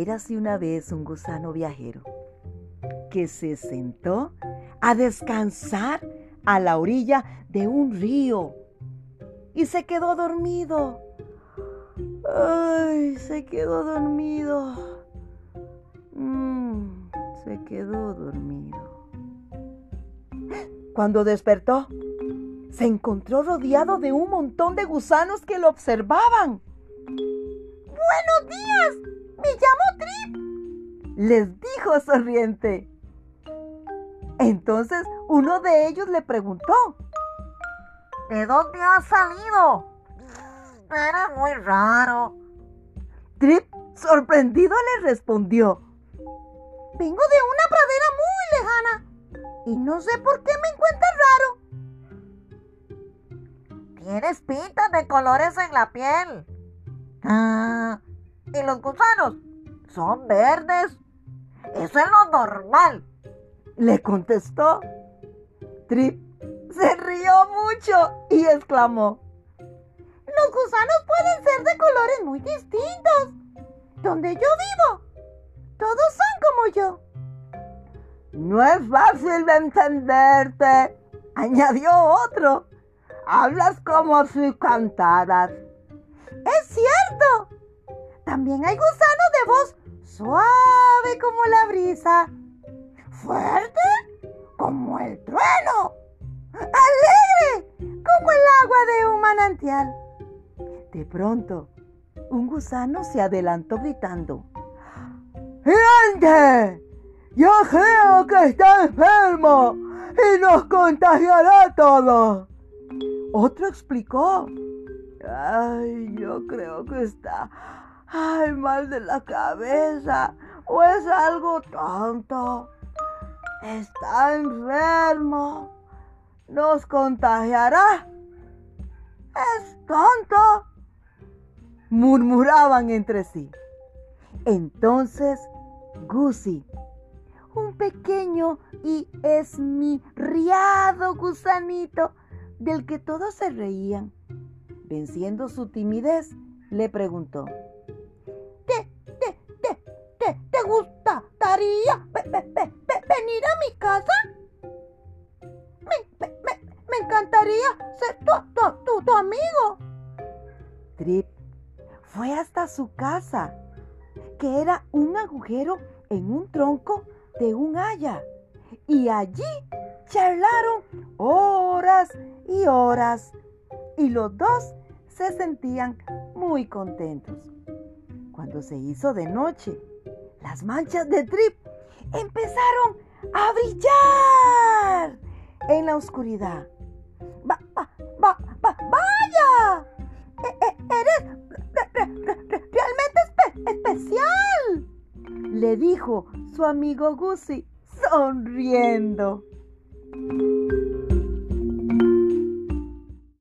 Érase una vez un gusano viajero que se sentó a descansar a la orilla de un río y se quedó dormido. ¡Ay! Se quedó dormido. Se quedó dormido. Cuando despertó, se encontró rodeado de un montón de gusanos que lo observaban. ¡Buenos días! ¡Me llamo Trip!, les dijo sonriente. Entonces uno de ellos le preguntó: ¿De dónde has salido? Era muy raro. Trip, sorprendido, le respondió: vengo de una pradera muy lejana y no sé por qué me encuentras raro. Tienes pintas de colores en la piel. Ah, y los gusanos son verdes. Eso es lo normal, le contestó. Trip se rió mucho y exclamó: los gusanos pueden ser de colores muy distintos. Donde yo vivo, todos son como yo. No es fácil de entenderte, añadió otro. Hablas como si cantaras. ¡Es cierto! También hay gusanos de voz suave como la brisa, fuerte como el trueno, alegre como el agua de un manantial. De pronto, un gusano se adelantó gritando: ¡Gigante! ¡Yo creo que está enfermo y nos contagiará a todos! Otro explicó: ¡Ay, yo creo que está mal de la cabeza o es algo tonto! ¡Está enfermo! ¡Nos contagiará! ¡Es tonto!, murmuraban entre sí. Entonces Gusi, un pequeño y esmirriado gusanito del que todos se reían, venciendo su timidez, le preguntó: ¿Te gustaría venir a mi casa? Me encantaría ser tu amigo. Trip fue hasta su casa, que era un agujero en un tronco de un haya, y allí charlaron horas y horas, y los dos se sentían muy contentos. Cuando se hizo de noche, las manchas de Trip empezaron a brillar en la oscuridad. ¡Vaya! ¡Eres realmente especial!, le dijo su amigo Gusi, sonriendo.